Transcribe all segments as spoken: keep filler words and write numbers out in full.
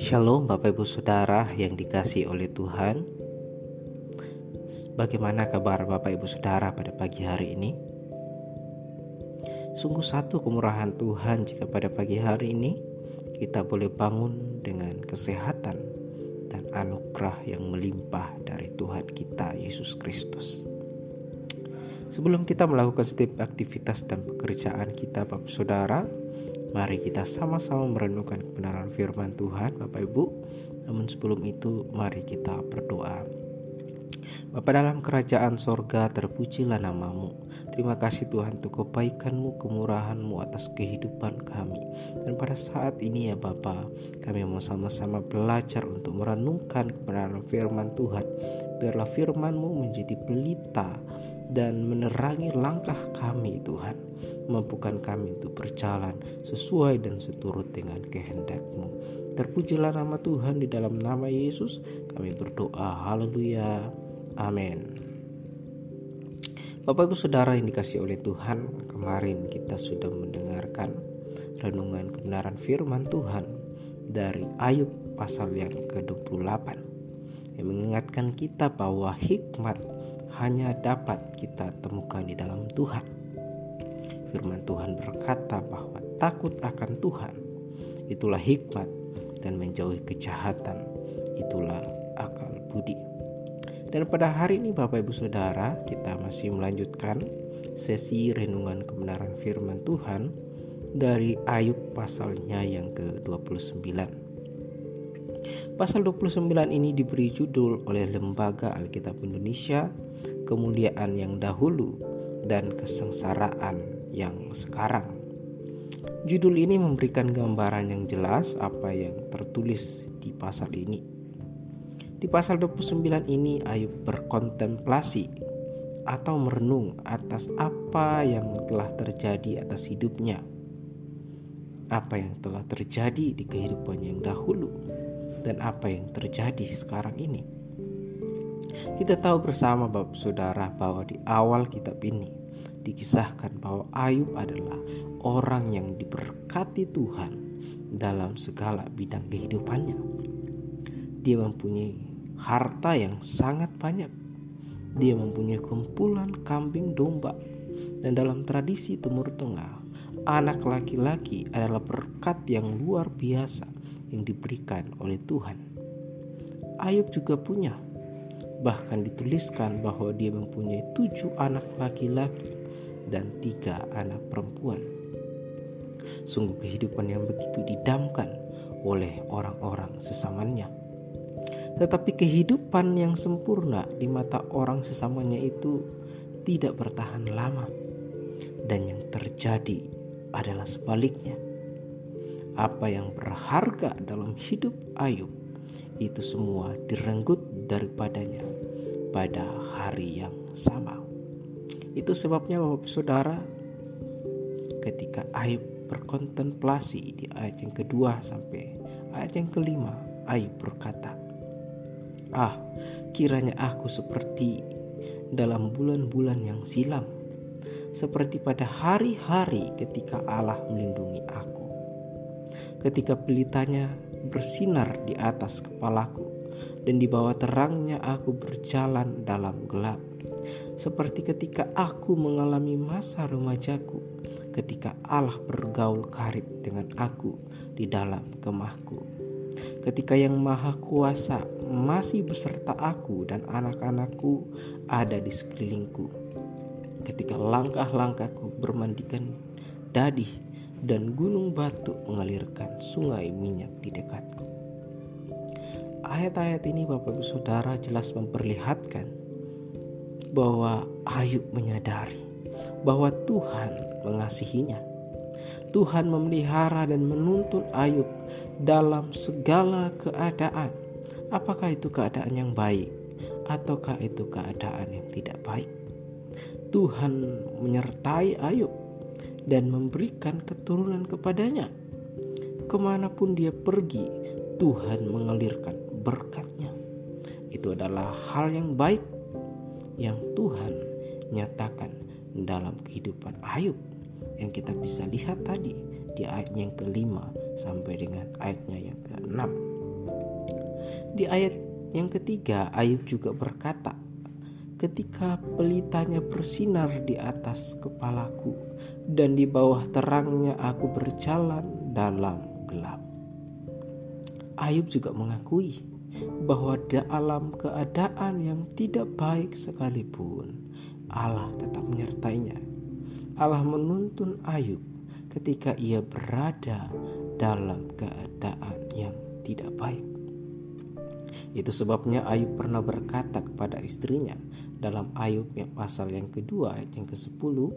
Shalom Bapak Ibu Saudara yang dikasihi oleh Tuhan. Bagaimana kabar Bapak Ibu Saudara pada pagi hari ini? Sungguh satu kemurahan Tuhan jika pada pagi hari ini kita boleh bangun dengan kesehatan dan anugerah yang melimpah dari Tuhan kita Yesus Kristus. Sebelum kita melakukan setiap aktivitas dan pekerjaan kita Bapak Saudara, mari kita sama-sama merenungkan kebenaran firman Tuhan Bapak Ibu. Namun sebelum itu mari kita berdoa. Bapa dalam kerajaan sorga, terpujilah namamu. Terima kasih Tuhan untuk kebaikanmu, kemurahanmu atas kehidupan kami. Dan pada saat ini ya Bapa, kami mau sama-sama belajar untuk merenungkan kebenaran firman Tuhan. Biarlah firman-Mu menjadi pelita dan menerangi langkah kami Tuhan. Mampukan kami untuk berjalan sesuai dan seturut dengan kehendak-Mu. Terpujilah nama Tuhan, di dalam nama Yesus kami berdoa. Haleluya. Amin. Bapak Ibu Saudara yang dikasihi oleh Tuhan, kemarin kita sudah mendengarkan renungan kebenaran firman Tuhan dari Ayub pasal yang kedua puluh delapan, yang mengingatkan kita bahwa hikmat hanya dapat kita temukan di dalam Tuhan. Firman Tuhan berkata bahwa takut akan Tuhan itulah hikmat, dan menjauhi kejahatan itulah akal budi. Dan pada hari ini Bapak Ibu Saudara, kita masih melanjutkan sesi renungan kebenaran firman Tuhan dari Ayub pasalnya yang kedua puluh sembilan. Pasal dua puluh sembilan ini diberi judul oleh Lembaga Alkitab Indonesia, Kemuliaan yang Dahulu dan Kesengsaraan yang Sekarang. Judul ini memberikan gambaran yang jelas apa yang tertulis di pasal ini. Di pasal dua puluh sembilan ini Ayub berkontemplasi atau merenung atas apa yang telah terjadi atas hidupnya, apa yang telah terjadi di kehidupan yang dahulu, dan apa yang terjadi sekarang ini. Kita tahu bersama Bapak Saudara bahwa di awal kitab ini dikisahkan bahwa Ayub adalah orang yang diberkati Tuhan dalam segala bidang kehidupannya. Dia mempunyai harta yang sangat banyak. Dia mempunyai kumpulan kambing domba. Dan dalam tradisi Timur Tengah, anak laki-laki adalah berkat yang luar biasa yang diberikan oleh Tuhan. Ayub juga punya. Bahkan dituliskan bahwa dia mempunyai tujuh anak laki-laki dan tiga anak perempuan. Sungguh kehidupan yang begitu didamkan oleh orang-orang sesamanya. Tetapi kehidupan yang sempurna di mata orang sesamanya itu tidak bertahan lama. Dan yang terjadi adalah sebaliknya. Apa yang berharga dalam hidup Ayub itu semua direnggut daripadanya pada hari yang sama. Itu sebabnya Bapak Saudara, ketika Ayub berkontemplasi di ayat yang kedua sampai ayat yang kelima, Ayub berkata, "Ah, kiranya aku seperti dalam bulan-bulan yang silam, seperti pada hari-hari ketika Allah melindungi aku, ketika pelitanya bersinar di atas kepalaku, dan di bawah terangnya aku berjalan dalam gelap, seperti ketika aku mengalami masa remajaku, ketika Allah bergaul karib dengan aku di dalam kemahku, ketika yang Maha Kuasa masih beserta aku dan anak-anakku ada di sekelilingku, ketika langkah-langkahku bermandikan dadih dan gunung batu mengalirkan sungai minyak di dekatku." Ayat-ayat ini Bapak Ibu Saudara jelas memperlihatkan bahwa Ayub menyadari bahwa Tuhan mengasihinya. Tuhan memelihara dan menuntun Ayub dalam segala keadaan. Apakah itu keadaan yang baik ataukah itu keadaan yang tidak baik? Tuhan menyertai Ayub dan memberikan keturunan kepadanya. Kemanapun dia pergi, Tuhan mengalirkan berkatnya. Itu adalah hal yang baik yang Tuhan nyatakan dalam kehidupan Ayub, yang kita bisa lihat tadi di ayat yang kelima sampai dengan ayatnya yang keenam. Di ayat yang ketiga, Ayub juga berkata, ketika pelitanya bersinar di atas kepalaku dan di bawah terangnya aku berjalan dalam gelap. Ayub juga mengakui bahwa dalam keadaan yang tidak baik sekalipun, Allah tetap menyertainya. Allah menuntun Ayub ketika ia berada dalam keadaan yang tidak baik. Itu sebabnya Ayub pernah berkata kepada istrinya dalam Ayub yang pasal yang kedua ayat yang kesepuluh,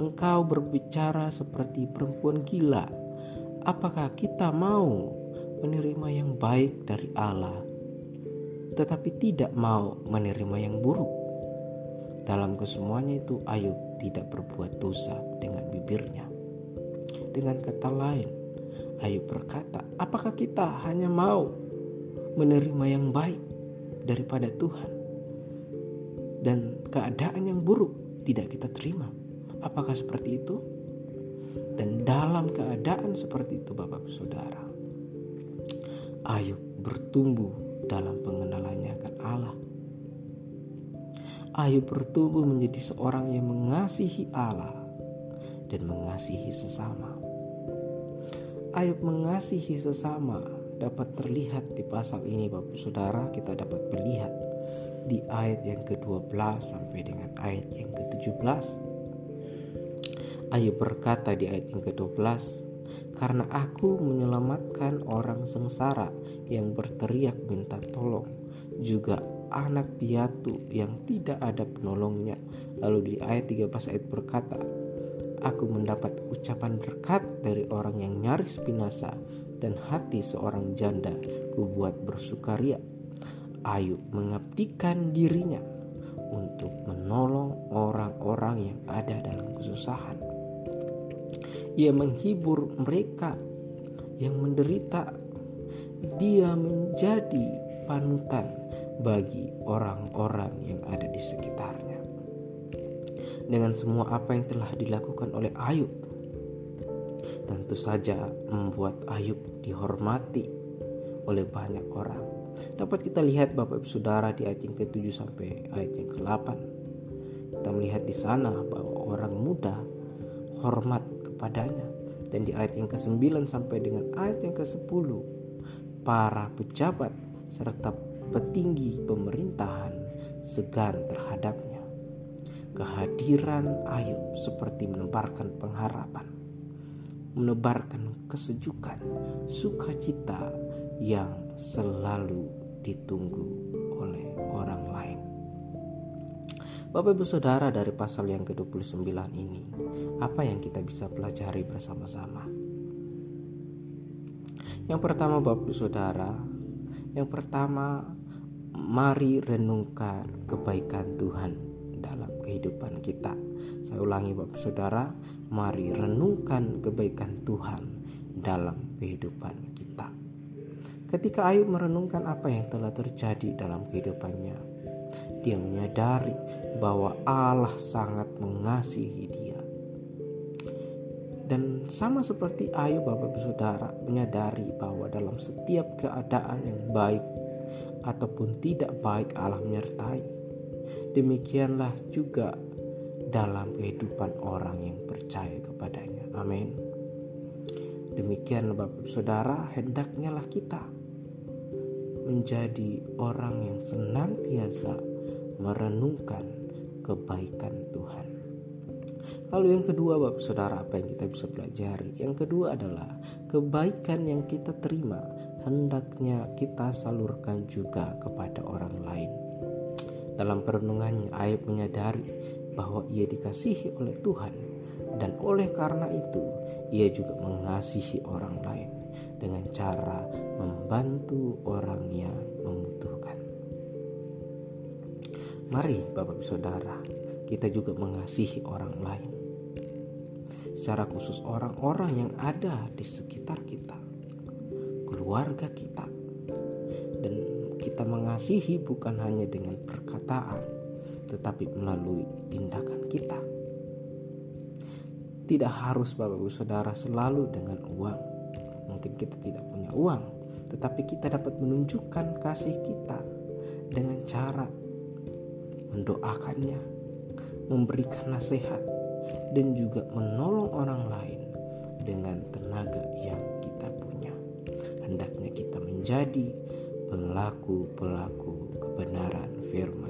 engkau berbicara seperti perempuan gila. Apakah kita mau menerima yang baik dari Allah, tetapi tidak mau menerima yang buruk? Dalam kesemuanya itu Ayub tidak berbuat dosa dengan bibirnya. Dengan kata lain, Ayub berkata, apakah kita hanya mau menerima yang baik daripada Tuhan dan keadaan yang buruk tidak kita terima? Apakah seperti itu? Dan dalam keadaan seperti itu, Bapak Saudara, Ayub bertumbuh dalam pengenalannya akan Allah. Ayub bertumbuh menjadi seorang yang mengasihi Allah dan mengasihi sesama. Ayub mengasihi sesama dapat terlihat di pasal ini, Bapak Saudara. Kita dapat melihat di ayat yang kedua belas sampai dengan ayat yang ketujuh belas. Ayub berkata di ayat yang kedua belas, karena aku menyelamatkan orang sengsara yang berteriak minta tolong, juga anak piatu yang tidak ada penolongnya. Lalu di ayat tiga belas ayat berkata, aku mendapat ucapan berkat dari orang yang nyaris binasa, dan hati seorang janda kubuat bersukaria. Ayub mengabdikan dirinya untuk menolong orang-orang yang ada dalam kesusahan. Ia menghibur mereka yang menderita. Dia menjadi panutan bagi orang-orang yang ada di sekitarnya. Dengan semua apa yang telah dilakukan oleh Ayub, tentu saja membuat Ayub dihormati oleh banyak orang. Dapat kita lihat, Bapak Ibu Saudara, di ayat yang ketujuh sampai ayat yang kedelapan. Kita melihat di sana bahwa orang muda hormat kepadanya. Dan di ayat yang kesembilan sampai dengan ayat yang kesepuluh, para pejabat serta petinggi pemerintahan segan terhadapnya. Kehadiran Ayub seperti menebarkan pengharapan, menebarkan kesejukan, sukacita yang selalu ditunggu oleh orang lain. Bapak Ibu Saudara, dari pasal yang kedua puluh sembilan ini, apa yang kita bisa pelajari bersama-sama? Yang pertama, Bapak Ibu Saudara, yang pertama, mari renungkan kebaikan Tuhan dalam kehidupan kita. Saya ulangi, Bapak Saudara, mari renungkan kebaikan Tuhan dalam kehidupan kita. Ketika Ayub merenungkan apa yang telah terjadi dalam kehidupannya, dia menyadari bahwa Allah sangat mengasihi dia. Dan sama seperti Ayub, Bapak Saudara, menyadari bahwa dalam setiap keadaan yang baik ataupun tidak baik, Allah menyertai. Demikianlah juga dalam kehidupan orang yang percaya kepadanya. Amin. Demikian Bapak Saudara, hendaknya lah kita menjadi orang yang senantiasa merenungkan kebaikan Tuhan. Lalu yang kedua, Bapak Saudara, apa yang kita bisa pelajari? Yang kedua adalah kebaikan yang kita terima hendaknya kita salurkan juga kepada orang lain. Dalam perenungannya, Ayub menyadari bahwa ia dikasihi oleh Tuhan, dan oleh karena itu ia juga mengasihi orang lain dengan cara membantu orang yang membutuhkan. Mari Bapak Saudara, kita juga mengasihi orang lain, secara khusus orang-orang yang ada di sekitar kita, keluarga kita. Dan kita mengasihi bukan hanya dengan perkataan, tetapi melalui tindakan kita. Tidak harus Bapak Ibu Saudara selalu dengan uang. Mungkin kita tidak punya uang, tetapi kita dapat menunjukkan kasih kita dengan cara mendoakannya, memberikan nasihat, dan juga menolong orang lain dengan tenaga yang kita punya. Hendaknya kita menjadi pelaku-pelaku kebenaran firman